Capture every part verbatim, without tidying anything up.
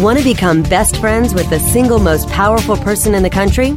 Want to become best friends with the single most powerful person in the country?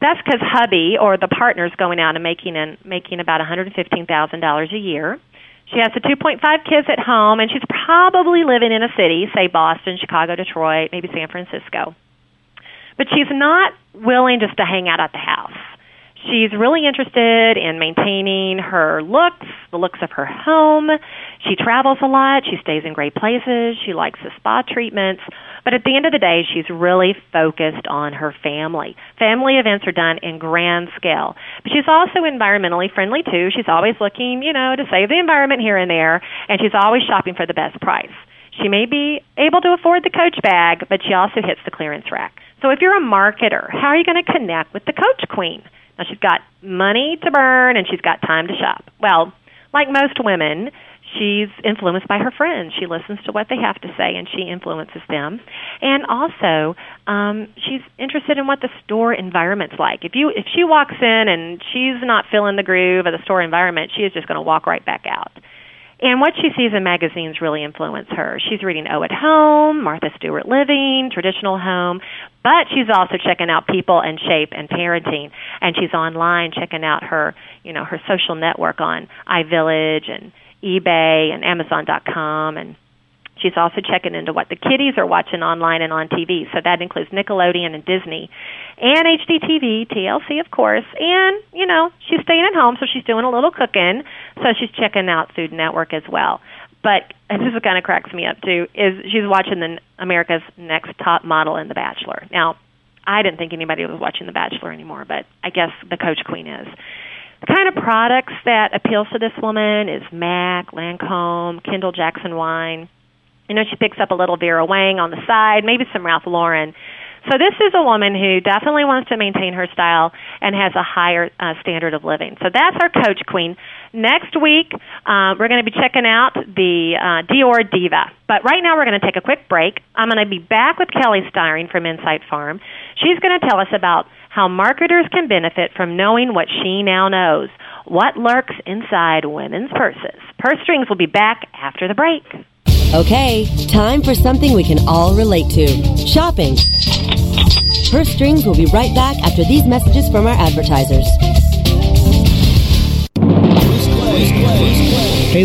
That's because hubby or the partner's going out and making, an, making about one hundred fifteen thousand dollars a year. She has the two point five kids at home, and she's probably living in a city, say Boston, Chicago, Detroit, maybe San Francisco. But she's not willing just to hang out at the house. She's really interested in maintaining her looks, the looks of her home. She travels a lot. She stays in great places. She likes the spa treatments. But at the end of the day, she's really focused on her family. Family events are done in grand scale. But she's also environmentally friendly, too. She's always looking, you know, to save the environment here and there, and she's always shopping for the best price. She may be able to afford the Coach bag, but she also hits the clearance rack. So if you're a marketer, how are you going to connect with the Coach Queen? Now, she's got money to burn, and she's got time to shop. Well, like most women, she's influenced by her friends. She listens to what they have to say, and she influences them. And also, um, she's interested in what the store environment's like. If you if she walks in and she's not feeling the groove of the store environment, she is just going to walk right back out. And what she sees in magazines really influences her. She's reading O at Home, Martha Stewart Living, Traditional Home, but she's also checking out People and Shape and Parenting, and she's online checking out her, you know, her social network on iVillage and eBay and Amazon dot com, and she's also checking into what the kiddies are watching online and on T V. So that includes Nickelodeon and Disney and H D T V, T L C, of course. And, you know, she's staying at home, so she's doing a little cooking. So she's checking out Food Network as well. But, and this is what kind of cracks me up, too, is she's watching the America's Next Top Model and The Bachelor. Now, I didn't think anybody was watching The Bachelor anymore, but I guess the Coach Queen is. The kind of products that appeals to this woman is M A C, Lancome, Kendall Jackson Wine. You know, she picks up a little Vera Wang on the side, maybe some Ralph Lauren. So this is a woman who definitely wants to maintain her style and has a higher uh, standard of living. So that's our Coach Queen. Next week, uh, we're going to be checking out the uh, Dior Diva. But right now, we're going to take a quick break. I'm going to be back with Kelly Styring from Insight Farm. She's going to tell us about how marketers can benefit from knowing what she now knows, what lurks inside women's purses. Purse Strings will be back after the break. Okay, time for something we can all relate to. Shopping. Purse Strings will be right back after these messages from our advertisers. Hey,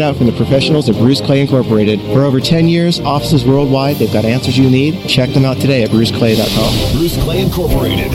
out from the professionals at Bruce Clay Incorporated. For over ten years, offices worldwide, they've got answers you need. Check them out today at Bruce Clay dot com. Bruce Clay Incorporated.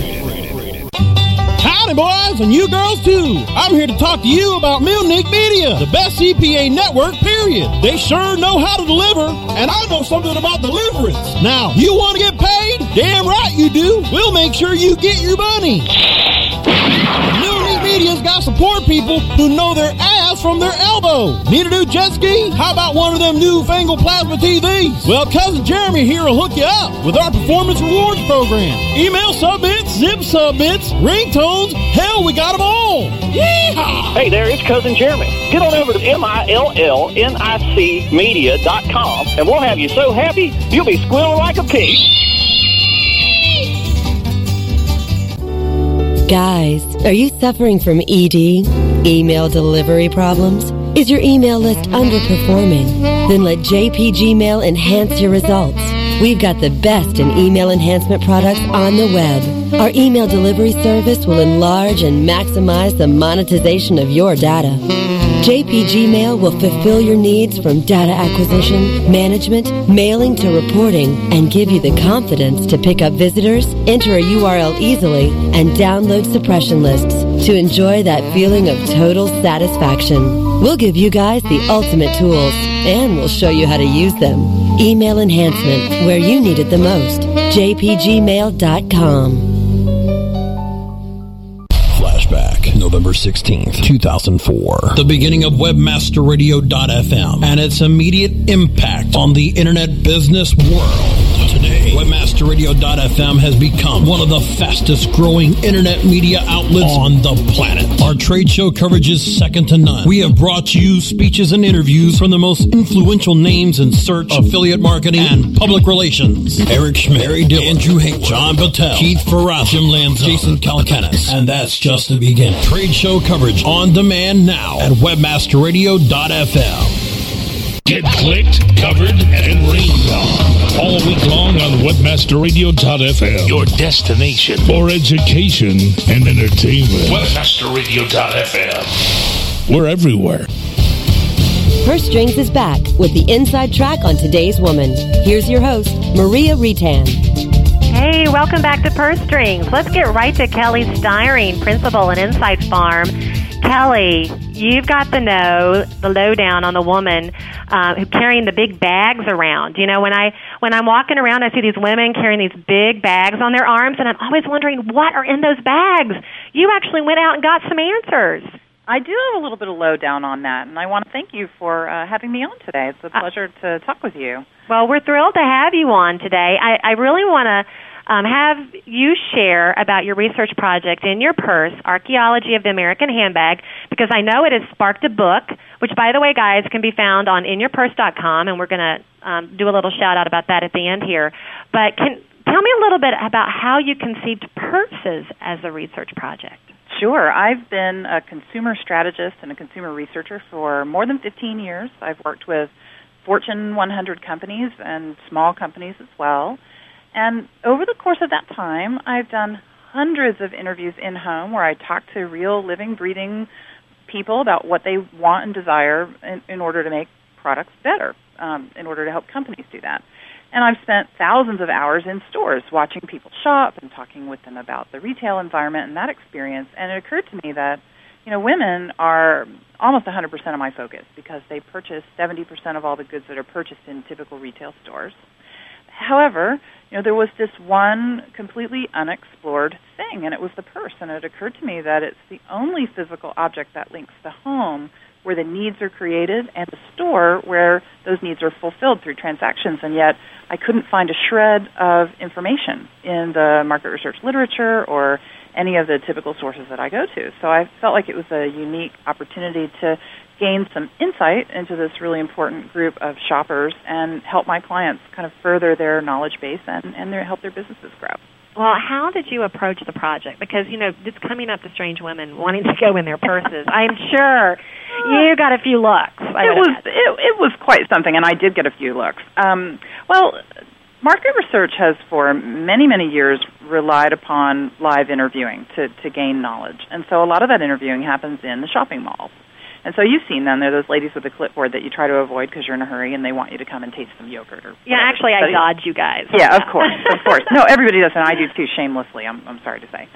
Howdy, boys, and you girls, too. I'm here to talk to you about Milnick Media, the best C P A network, period. They sure know how to deliver, and I know something about deliverance. Now, you want to get paid? Damn right you do. We'll make sure you get your money. Milnick Media's got support people who know their ass from their elbow. Need a new jet ski? How about one of them newfangled plasma T Vs? Well, Cousin Jeremy here will hook you up with our performance rewards program. Email submits, zip submits, ringtones, hell, we got them all. Yeehaw! Hey there, it's Cousin Jeremy. Get on over to M I L L N I C media dot com and we'll have you so happy you'll be squealing like a pig. Guys, are you suffering from E D, email delivery problems? Is your email list underperforming? Then let J P Gmail enhance your results. We've got the best in email enhancement products on the web. Our email delivery service will enlarge and maximize the monetization of your data. J P Gmail will fulfill your needs from data acquisition, management, mailing to reporting, and give you the confidence to pick up visitors, enter a U R L easily, and download suppression lists to enjoy that feeling of total satisfaction. We'll give you guys the ultimate tools, and we'll show you how to use them. Email enhancement, where you need it the most. J P Gmail dot com. Flashback, November sixteenth, two thousand four. The beginning of Webmaster Radio dot f m and its immediate impact on the internet business world. Today, Webmaster Radio dot f m has become one of the fastest growing internet media outlets on the planet. Our trade show coverage is second to none. We have brought you speeches and interviews from the most influential names in search, affiliate marketing, and public relations. Eric Schmidt, Mary Dean, Andrew Haight, John Patel, Keith Ferrazzi, Jim Lanza, Jason Calacanis. And that's just the beginning. Trade show coverage on demand now at Webmaster Radio dot f m. Get clicked, covered, and rained on all week long on Webmaster Radio dot f m. Your destination for education and entertainment. Webmaster Radio dot f m. We're everywhere. Her Strings is back with the inside track on Today's Woman. Here's your host, Maria Reitan. Hey, welcome back to Purse Strings. Let's get right to Kelly Styring, principal in Insight Farm. Kelly, you've got to know the lowdown on the woman uh, who carrying the big bags around. You know, when I when I'm walking around, I see these women carrying these big bags on their arms, and I'm always wondering what are in those bags. You actually went out and got some answers. I do have a little bit of lowdown on that, and I want to thank you for uh, having me on today. It's a pleasure uh, to talk with you. Well, we're thrilled to have you on today. I, I really want to um, have you share about your research project, In Your Purse, Archaeology of the American Handbag, because I know it has sparked a book, which, by the way, guys, can be found on in your purse dot com, and we're going to um, do a little shout-out about that at the end here. But can tell me a little bit about how you conceived purses as a research project. Sure. I've been a consumer strategist and a consumer researcher for more than fifteen years. I've worked with Fortune one hundred companies and small companies as well. And over the course of that time, I've done hundreds of interviews in-home where I talk to real, living, breathing people about what they want and desire in, in order to make products better, um, in order to help companies do that. And I've spent thousands of hours in stores watching people shop and talking with them about the retail environment and that experience. And it occurred to me that, you know, women are almost one hundred percent of my focus because they purchase seventy percent of all the goods that are purchased in typical retail stores. However, you know, there was this one completely unexplored thing, and it was the purse. And it occurred to me that it's the only physical object that links the home where the needs are created, and the store where those needs are fulfilled through transactions. And yet I couldn't find a shred of information in the market research literature or any of the typical sources that I go to. So I felt like it was a unique opportunity to gain some insight into this really important group of shoppers and help my clients kind of further their knowledge base and, and their, help their businesses grow. Well, how did you approach the project? Because, you know, it's coming up to strange women wanting to go in their purses. I'm sure you got a few looks. I it was it, it was quite something, and I did get a few looks. Um, well, market research has for many, many years relied upon live interviewing to, to gain knowledge. And so a lot of that interviewing happens in the shopping malls. And so you've seen them. They're those ladies with a clipboard that you try to avoid because you're in a hurry and they want you to come and taste some yogurt. Or yeah, actually, I dodge you guys. Yeah, of course, of course. No, everybody does, and I do too, shamelessly, I'm, I'm sorry to say.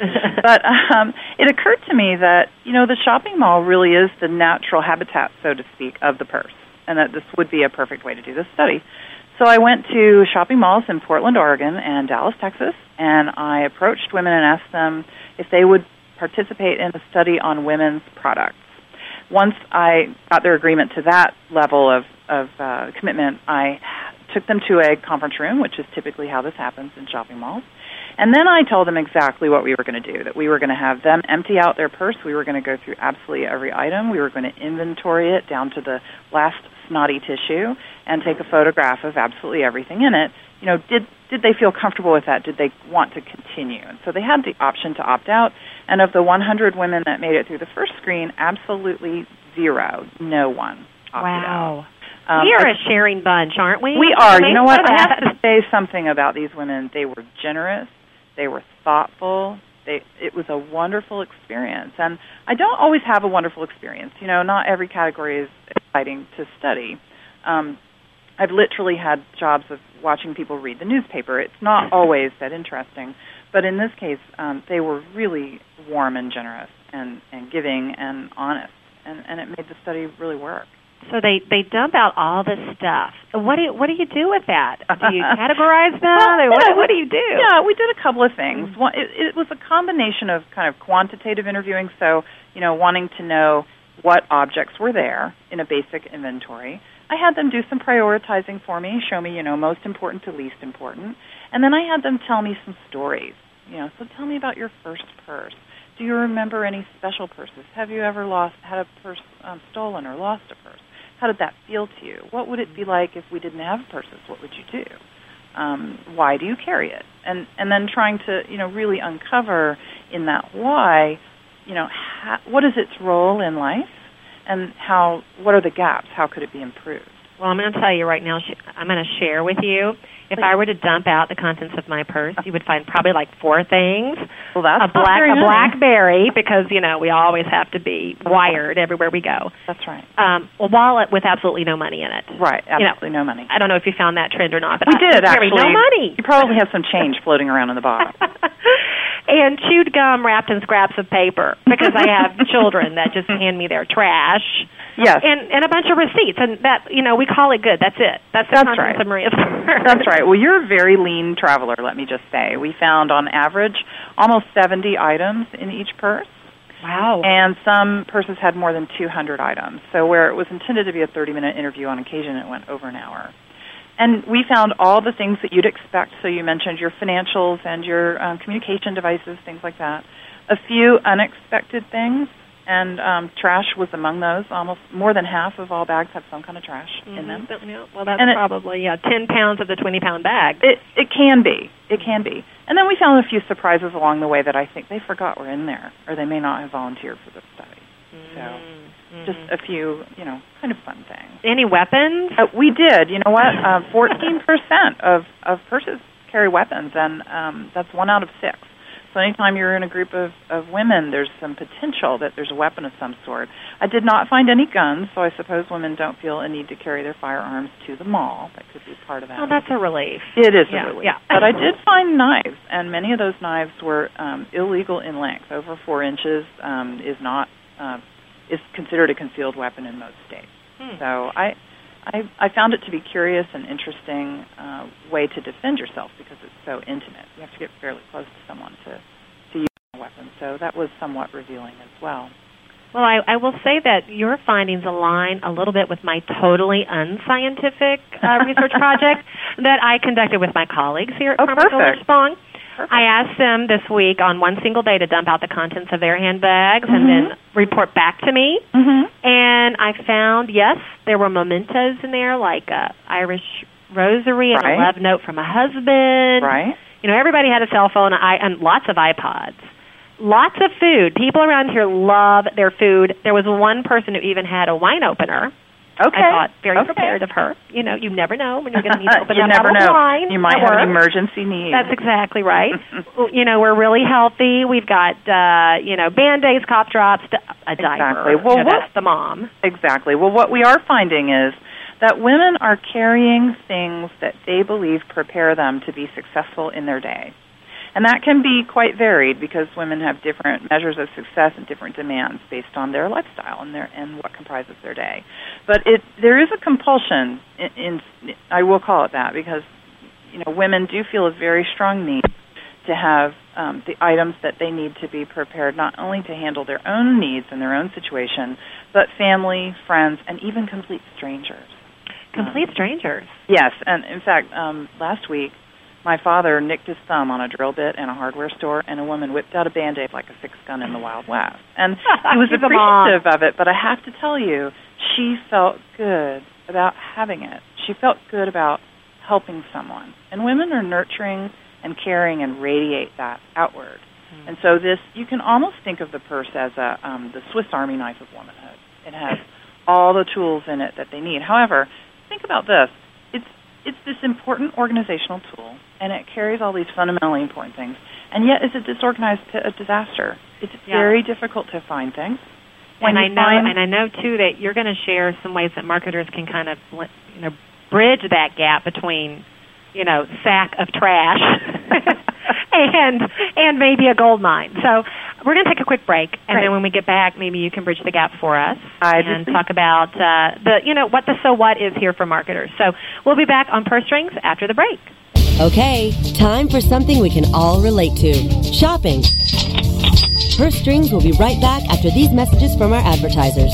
But um, it occurred to me that, you know, the shopping mall really is the natural habitat, so to speak, of the purse, and that this would be a perfect way to do this study. So I went to shopping malls in Portland, Oregon, and Dallas, Texas, and I approached women and asked them if they would participate in a study on women's products. Once I got their agreement to that level of, of uh, commitment, I took them to a conference room, which is typically how this happens in shopping malls, And then I told them exactly what we were going to do, that we were going to have them empty out their purse. We were going to go through absolutely every item. We were going to inventory it down to the last snotty tissue and take a photograph of absolutely everything in it. You know, did did they feel comfortable with that? Did they want to continue? And so they had the option to opt out. And of the one hundred women that made it through the first screen, absolutely zero, no one opted wow. out. Um, we are a sharing bunch, aren't we? We are. You know what? I have to say something about these women. They were generous. They were thoughtful. They, it was a wonderful experience. And I don't always have a wonderful experience. You know, not every category is exciting to study. Um, I've literally had jobs of watching people read the newspaper. It's not always that interesting. But in this case, um, they were really warm and generous and, and giving and honest. And, and it made the study really work. So they, they dump out all this stuff. What do you, what do you do with that? Do you categorize them? Well, what, yeah, what do you do? Yeah, we did a couple of things. One, it, it was a combination of kind of quantitative interviewing, so, you know, wanting to know what objects were there in a basic inventory. I had them do some prioritizing for me, show me, you know, most important to least important. And then I had them tell me some stories. You know, so tell me about your first purse. Do you remember any special purses? Have you ever lost had a purse um, stolen or lost a purse? How did that feel to you? What would it be like if we didn't have purses? What would you do? Um, why do you carry it? And and then trying to, you know, really uncover in that why, you know, how, what is its role in life, and how, what are the gaps? How could it be improved? Well, I'm going to tell you right now, I'm going to share with you, if I were to dump out the contents of my purse, you would find probably like four things. Well, that's a, black, a BlackBerry, because, you know, we always have to be wired everywhere we go. That's right. Um, a wallet with absolutely no money in it. Right, absolutely you know, no money. I don't know if you found that trend or not. But we I, did, actually. No money. You probably have some change floating around in the bottom. And chewed gum wrapped in scraps of paper, because I have children that just hand me their trash. Yes. And, and a bunch of receipts. And that, you know, we call it good. That's it. That's the contents right. of Maria's purse. That's right. Well, you're a very lean traveler, let me just say. We found, on average, almost seventy items in each purse. Wow. And some purses had more than two hundred items. So where it was intended to be a thirty-minute interview, on occasion it went over an hour. And we found all the things that you'd expect. So you mentioned your financials and your um, communication devices, things like that. A few unexpected things, and um, trash was among those. Almost more than half of all bags have some kind of trash mm-hmm. in them. Well, that's and probably it, yeah, ten pounds of the twenty-pound bag. It, it can be. It can be. And then we found a few surprises along the way that I think they forgot were in there, or they may not have volunteered for the study. Mm-hmm. So... Mm-hmm. Just a few, you know, kind of fun things. Any weapons? Uh, we did. You know what? Uh, fourteen percent of, of purses carry weapons, and um, that's one out of six. So anytime you're in a group of, of women, there's some potential that there's a weapon of some sort. I did not find any guns, so I suppose women don't feel a need to carry their firearms to the mall. That could be part of that. Oh, that's a relief. It is yeah, a relief. Yeah. But I did find knives, and many of those knives were um, illegal in length. Over four inches um, is not... Uh, is considered a concealed weapon in most states. Hmm. So I, I I found it to be curious and interesting uh, way to defend yourself, because it's so intimate. You have to get fairly close to someone to, to use a weapon. So that was somewhat revealing as well. Well, I, I will say that your findings align a little bit with my totally unscientific uh, research project that I conducted with my colleagues here at oh, Carmichael Lynch Spong. Perfect. I asked them this week on one single day to dump out the contents of their handbags mm-hmm. and then report back to me. Mm-hmm. And I found, yes, there were mementos in there, like an Irish rosary and right. a love note from a husband. Right. You know, everybody had a cell phone and lots of iPods. Lots of food. People around here love their food. There was one person who even had a wine opener. Okay. I thought very okay. prepared of her. You know, you never know when you're going to need to open up a know. Wine. You might have work. An emergency need. That's exactly right. You know, we're really healthy. We've got, uh, you know, Band-Aids, cough drops, a exactly. diaper. Well, you know, what, that's the mom. Exactly. Well, what we are finding is that women are carrying things that they believe prepare them to be successful in their day. And that can be quite varied, because women have different measures of success and different demands based on their lifestyle and their and what comprises their day. But it there is a compulsion, in, in I will call it that, because you know women do feel a very strong need to have um, the items that they need to be prepared, not only to handle their own needs and their own situation, but family, friends, and even complete strangers. Complete um, strangers. Yes, and in fact, um, last week, My father nicked his thumb on a drill bit in a hardware store, and a woman whipped out a Band-Aid like a six-gun in the Wild West. And he was appreciative of it, but I have to tell you, she felt good about having it. She felt good about helping someone. And women are nurturing and caring and radiate that outward. Mm-hmm. And so this, you can almost think of the purse as a um, the Swiss Army knife of womanhood. It has all the tools in it that they need. However, think about this. It's it's this important organizational tool, and it carries all these fundamentally important things. And yet it's a disorganized p- a disaster. It's yeah. very difficult to find things. When and I know, find, and I know too that you're going to share some ways that marketers can kind of, you know, bridge that gap between, you know, sack of trash and and maybe a gold mine. So we're going to take a quick break, and right. then when we get back, maybe you can bridge the gap for us I and talk about uh, the you know what the so what is here for marketers. So we'll be back on Purse Strings after the break. Okay, time for something we can all relate to: shopping. Purse Strings will be right back after these messages from our advertisers.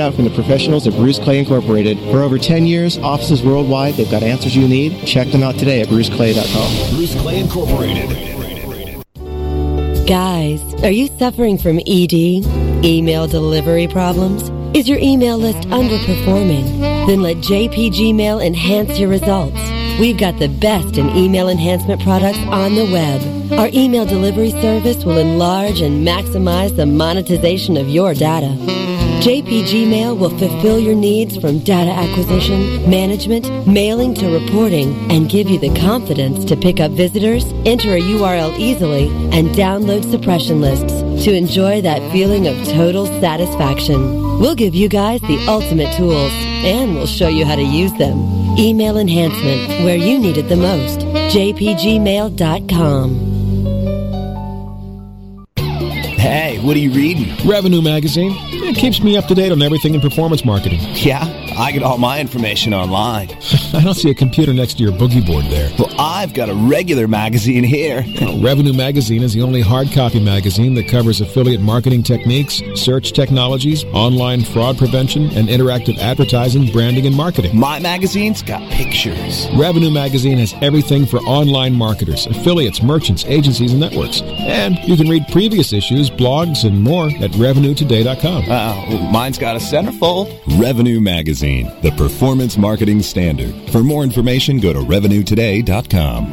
out from the professionals at Bruce Clay Incorporated. For over ten years, offices worldwide, they've got answers you need. Check them out today at bruce clay dot com. Bruce Clay Incorporated. Guys, are you suffering from E D? Email delivery problems? Is your email list underperforming? Then let J P Gmail enhance your results. We've got the best in email enhancement products on the web. Our email delivery service will enlarge and maximize the monetization of your data. J P Gmail will fulfill your needs from data acquisition, management, mailing to reporting, and give you the confidence to pick up visitors, enter a U R L easily, and download suppression lists to enjoy that feeling of total satisfaction. We'll give you guys the ultimate tools, and we'll show you how to use them. Email enhancement, where you need it the most. J P Gmail dot com. Hey, what are you reading? Revenue Magazine. It keeps me up to date on everything in performance marketing. Yeah, I get all my information online. I don't see a computer next to your boogie board there. Well, I've got a regular magazine here. Well, Revenue Magazine is the only hard copy magazine that covers affiliate marketing techniques, search technologies, online fraud prevention, and interactive advertising, branding, and marketing. My magazine's got pictures. Revenue Magazine has everything for online marketers, affiliates, merchants, agencies, and networks. And you can read previous issues, blogs, and more at revenue today dot com. Wow, mine's got a centerfold. Revenue Magazine, the performance marketing standard. For more information, go to revenue today dot com.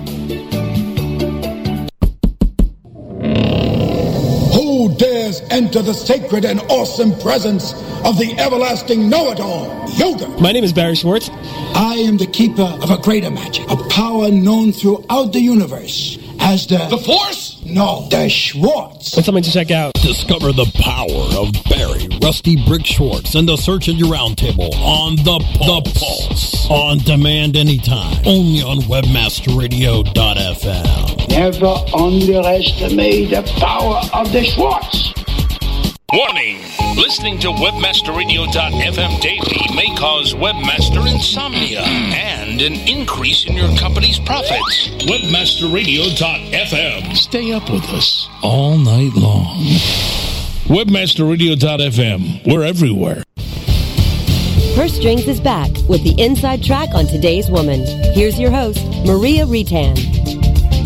Who dares enter the sacred and awesome presence of the everlasting know-it-all, yoga? My name is Barry Schwartz. I am the keeper of a greater magic, a power known throughout the universe as the... The Force? No, the Schwartz. What's something to check out? Discover the power of Barry Rusty Brick Schwartz and the Search Engine Roundtable on the Pulse. The Pulse. On demand anytime. Only on webmaster radio dot f m. Never underestimate the power of the Schwartz. Warning! Listening to webmaster radio dot f m daily may cause webmaster insomnia and an increase in your company's profits. webmaster radio dot f m. Stay up with us all night long. webmaster radio dot f m. We're everywhere. Purse Strings is back with the inside track on today's woman. Here's your host, Maria Reitan.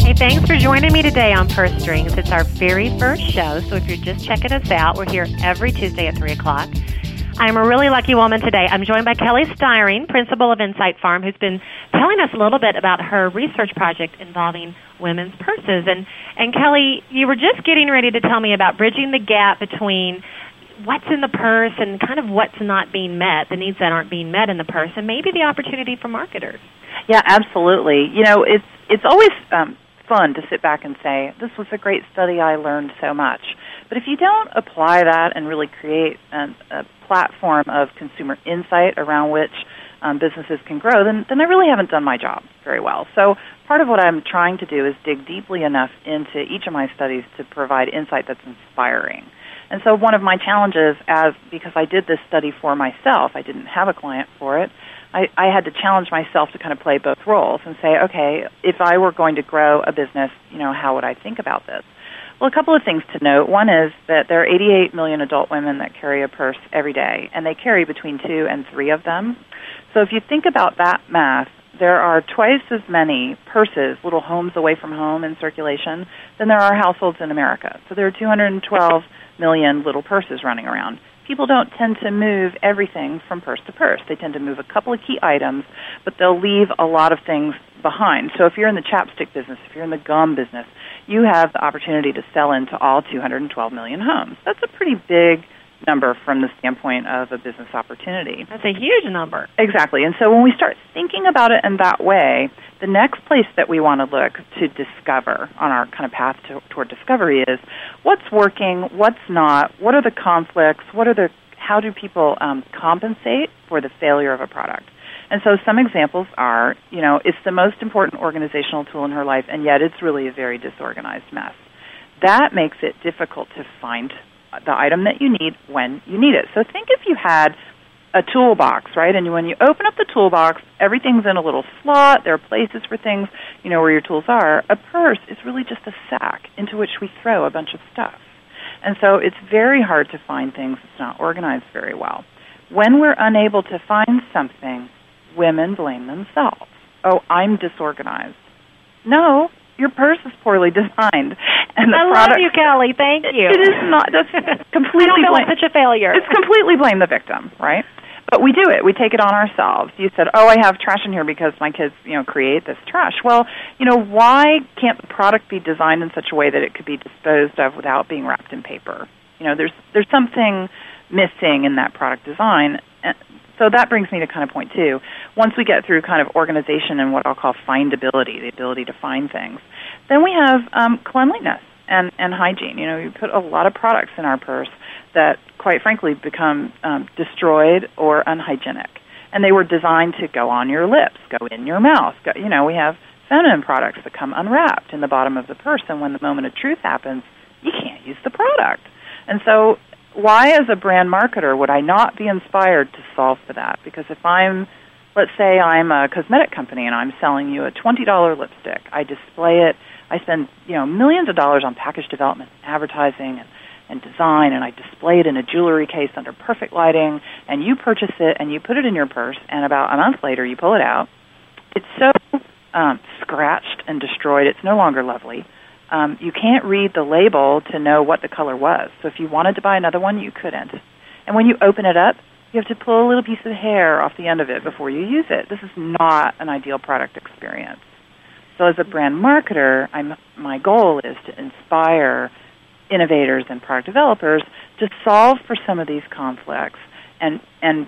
Hey, thanks for joining me today on Purse Strings. It's our very first show, so if you're just checking us out, we're here every Tuesday at three o'clock. I'm a really lucky woman today. I'm joined by Kelly Styring, principal of Insight Farm, who's been telling us a little bit about her research project involving women's purses. And, and Kelly, you were just getting ready to tell me about bridging the gap between what's in the purse and kind of what's not being met, the needs that aren't being met in the purse, and maybe the opportunity for marketers. Yeah, absolutely. You know, it's, it's always... Um, fun to sit back and say, this was a great study, I learned so much. But if you don't apply that and really create an, a platform of consumer insight around which um, businesses can grow, then, then I really haven't done my job very well. So part of what I'm trying to do is dig deeply enough into each of my studies to provide insight that's inspiring. And so one of my challenges, as because I did this study for myself, I didn't have a client for it, I, I had to challenge myself to kind of play both roles and say, okay, if I were going to grow a business, you know, how would I think about this? Well, a couple of things to note. One is that there are eighty-eight million adult women that carry a purse every day, and they carry between two and three of them. So if you think about that math, there are twice as many purses, little homes away from home in circulation, than there are households in America. So there are two hundred twelve million little purses running around. People don't tend to move everything from purse to purse. They tend to move a couple of key items, but they'll leave a lot of things behind. So if you're in the chapstick business, if you're in the gum business, you have the opportunity to sell into all two hundred twelve million homes. That's a pretty big number from the standpoint of a business opportunity. That's a huge number. Exactly. And so when we start thinking about it in that way, the next place that we want to look to discover on our kind of path to, toward discovery is what's working, what's not, what are the conflicts, what are the how do people um, compensate for the failure of a product? And so some examples are, you know, it's the most important organizational tool in her life, and yet it's really a very disorganized mess. That makes it difficult to find the item that you need when you need it. So think if you had a toolbox, right? And when you open up the toolbox, everything's in a little slot. There are places for things, you know, where your tools are. A purse is really just a sack into which we throw a bunch of stuff. And so it's very hard to find things that's not organized very well. When we're unable to find something, women blame themselves. Oh, I'm disorganized. No. Your purse is poorly designed. And the I product, love you, Kelly. Thank you. It is not. That's completely I don't feel like such a failure. It's completely blame the victim, right? But we do it. We take it on ourselves. You said, oh, I have trash in here because my kids, you know, create this trash. Well, you know, why can't the product be designed in such a way that it could be disposed of without being wrapped in paper? You know, there's there's something missing in that product design. So that brings me to kind of point two. Once we get through kind of organization and what I'll call findability, the ability to find things, then we have um, cleanliness and, and hygiene. You know, you put a lot of products in our purse that, quite frankly, become um, destroyed or unhygienic. And they were designed to go on your lips, go in your mouth. Go, you know, we have feminine products that come unwrapped in the bottom of the purse, and when the moment of truth happens, you can't use the product. And so why, as a brand marketer, would I not be inspired to solve for that? Because if I'm, let's say I'm a cosmetic company and I'm selling you a twenty dollar lipstick, I display it, I spend, you know, millions of dollars on package development, advertising, and, and design, and I display it in a jewelry case under perfect lighting, and you purchase it and you put it in your purse, and about a month later you pull it out. It's so um, scratched and destroyed, it's no longer lovely. Um, you can't read the label to know what the color was. So if you wanted to buy another one, you couldn't. And when you open it up, you have to pull a little piece of hair off the end of it before you use it. This is not an ideal product experience. So as a brand marketer, I'm, my goal is to inspire innovators and product developers to solve for some of these conflicts and, and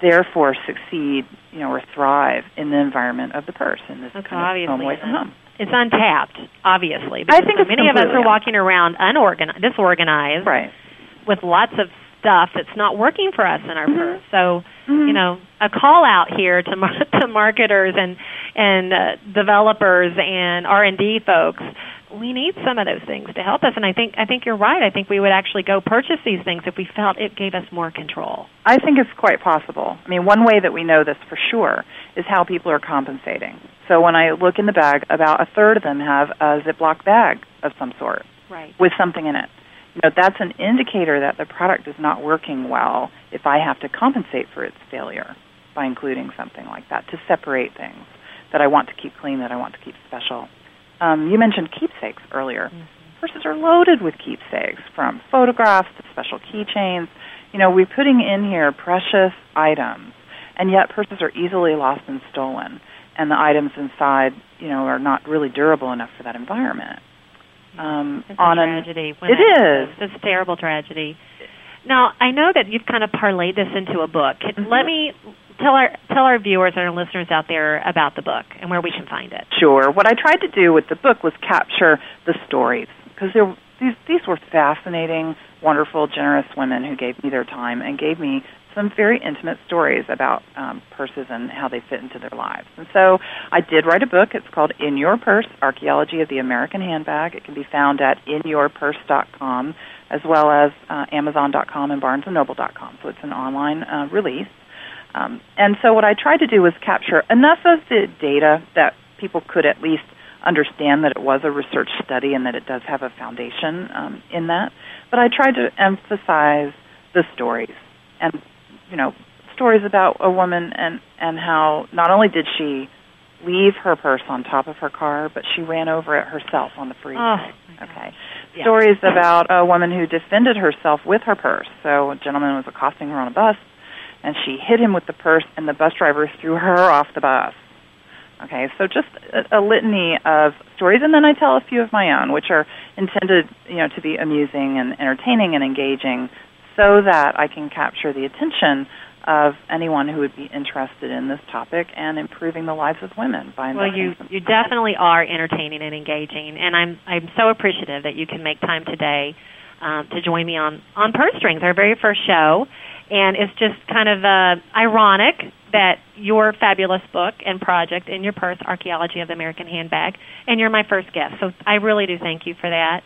therefore succeed, you know, or thrive in the environment of the purse in this okay, kind of home away from home. It's untapped, obviously. I think so many of us are walking around unorganized, disorganized, right, with lots of stuff that's not working for us in our mm-hmm. purse. So, mm-hmm. you know, a call out here to mar- to marketers and and uh, developers and R and D folks. We need some of those things to help us, and I think I think you're right. I think we would actually go purchase these things if we felt it gave us more control. I think it's quite possible. I mean, one way that we know this for sure is how people are compensating. So when I look in the bag, about a third of them have a Ziploc bag of some sort right. with something in it. You know, that's an indicator that the product is not working well if I have to compensate for its failure by including something like that to separate things that I want to keep clean, that I want to keep special. Um, you mentioned keepsakes earlier. Mm-hmm. Purses are loaded with keepsakes, from photographs to special keychains. You know, we're putting in here precious items, and yet purses are easily lost and stolen, and the items inside, you know, are not really durable enough for that environment. Um, it's on a tragedy. An, it is. It's a terrible tragedy. Now, I know that you've kind of parlayed this into a book. Mm-hmm. Let me tell our tell our viewers and our listeners out there about the book and where we can find it. Sure. What I tried to do with the book was capture the stories, because there, These, these were fascinating, wonderful, generous women who gave me their time and gave me some very intimate stories about um, purses and how they fit into their lives. And so I did write a book. It's called In Your Purse, Archaeology of the American Handbag. It can be found at in your purse dot com as well as uh, amazon dot com and barnes and noble dot com. So it's an online uh, release. Um, and so what I tried to do was capture enough of the data that people could at least understand that it was a research study and that it does have a foundation um, in that. But I tried to emphasize the stories and, you know, stories about a woman and, and how not only did she leave her purse on top of her car, but she ran over it herself on the freeway. Oh, okay. Yeah. Stories about a woman who defended herself with her purse. So a gentleman was accosting her on a bus, and she hit him with the purse, and the bus driver threw her off the bus. Okay, so just a, a litany of stories, and then I tell a few of my own, which are intended, you know, to be amusing and entertaining and engaging so that I can capture the attention of anyone who would be interested in this topic and improving the lives of women by investing. Well, you, you definitely are entertaining and engaging, and I'm, I'm so appreciative that you can make time today um, to join me on, on Purse Strings, our very first show. And it's just kind of uh, ironic that your fabulous book and project, In Your Purse, Archaeology of the American Handbag, and you're my first guest. So I really do thank you for that.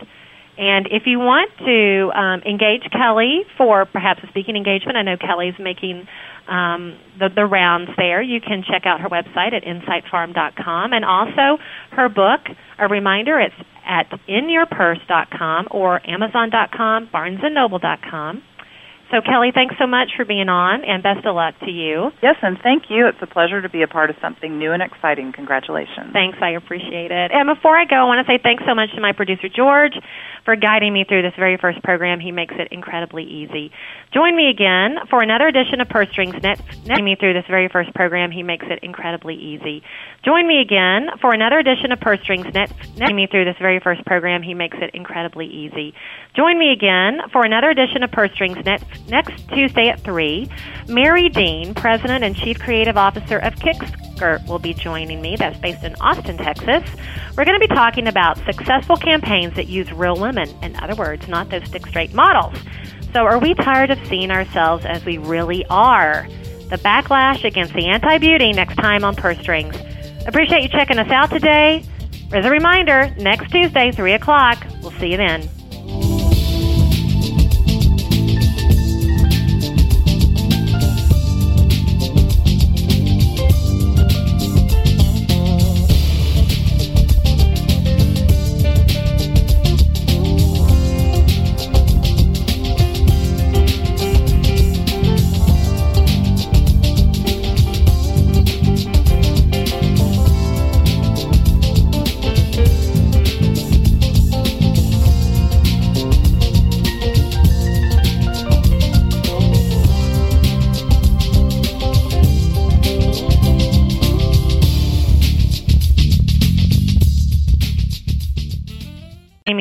And if you want to um, engage Kelly for perhaps a speaking engagement, I know Kelly's making um, the, the rounds there. You can check out her website at insight farm dot com. And also her book, a reminder, it's at in your purse dot com or amazon dot com, barnes and noble dot com. So, Kelly, thanks so much for being on, and best of luck to you. Yes, and thank you. It's a pleasure to be a part of something new and exciting. Congratulations. Thanks. I appreciate it. And before I go, I want to say thanks so much to my producer, George, for guiding me through this very first program. He makes it incredibly easy. Join me again for another edition of Purse Strings Next. Guiding me through this very first program. He makes it incredibly easy. Join me again for another edition of Purse Strings Next. Guiding me through this very first program. He makes it incredibly easy. Join me again for another edition of Purse Strings Next. Next Tuesday at three, Mary Dean, President and Chief Creative Officer of KickSkirt, will be joining me. That's based in Austin, Texas. We're going to be talking about successful campaigns that use real women. In other words, not those stick straight models. So are we tired of seeing ourselves as we really are? The backlash against the anti-beauty, next time on Purse Strings. Appreciate you checking us out today. As a reminder, next Tuesday, three o'clock. We'll see you then.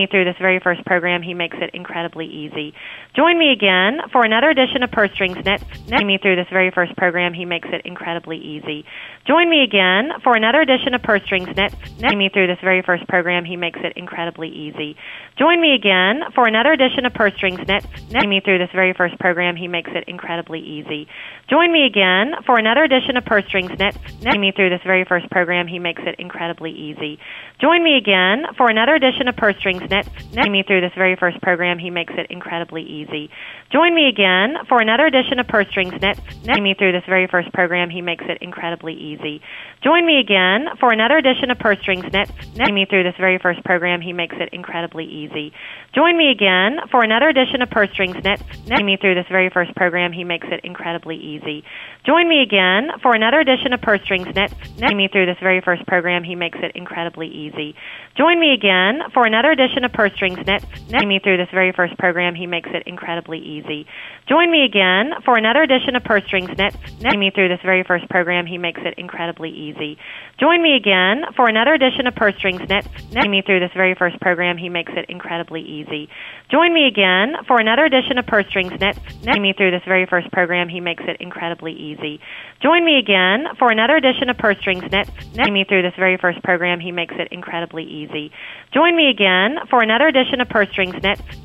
Through this very first program, he makes it incredibly easy. Join me again for another edition of Purse Strings Next. Join me through this very first program, he makes it incredibly easy. Join me again for another edition of Purse Strings Next. Join me through this very first program, he makes it incredibly easy. Join me again for another edition of Purse Strings Next. Join me through this very first program, he makes it incredibly easy. Join me again for another edition of Purse Strings Next. Join me through this very first program, he makes it incredibly easy. Join me again for another edition of Purse Strings Next. Join me through this very first program, he makes it incredibly easy. Join me again for another edition of Purse Strings Next. Join me through this very first program, he makes it incredibly easy. Join me again for another edition of Purse Strings Next. Join me through this very first program, he makes it incredibly easy. Join me again for another edition of Purse Strings Next. Join me through this very first program, he makes it incredibly easy. Join me again for another edition of Purse Strings Next. Join me through this very first program, he makes it incredibly easy. Join me again for another edition of Purse Strings Next. Join me through this very first program, he makes it incredibly easy. Join me again for another edition of Purse Strings Next. Join me through this very first program, he makes it incredibly easy. Join me again for another edition of Purse Strings Next. Join me through this very first program, he makes it incredibly easy. Join me again for another edition of Purse Strings Next. Join me through this very first program, he makes it incredibly easy. Join me again for another edition of Purse Strings Next. Join me through this very first program, he makes it incredibly easy. Join me again for another edition of Purse Strings Net-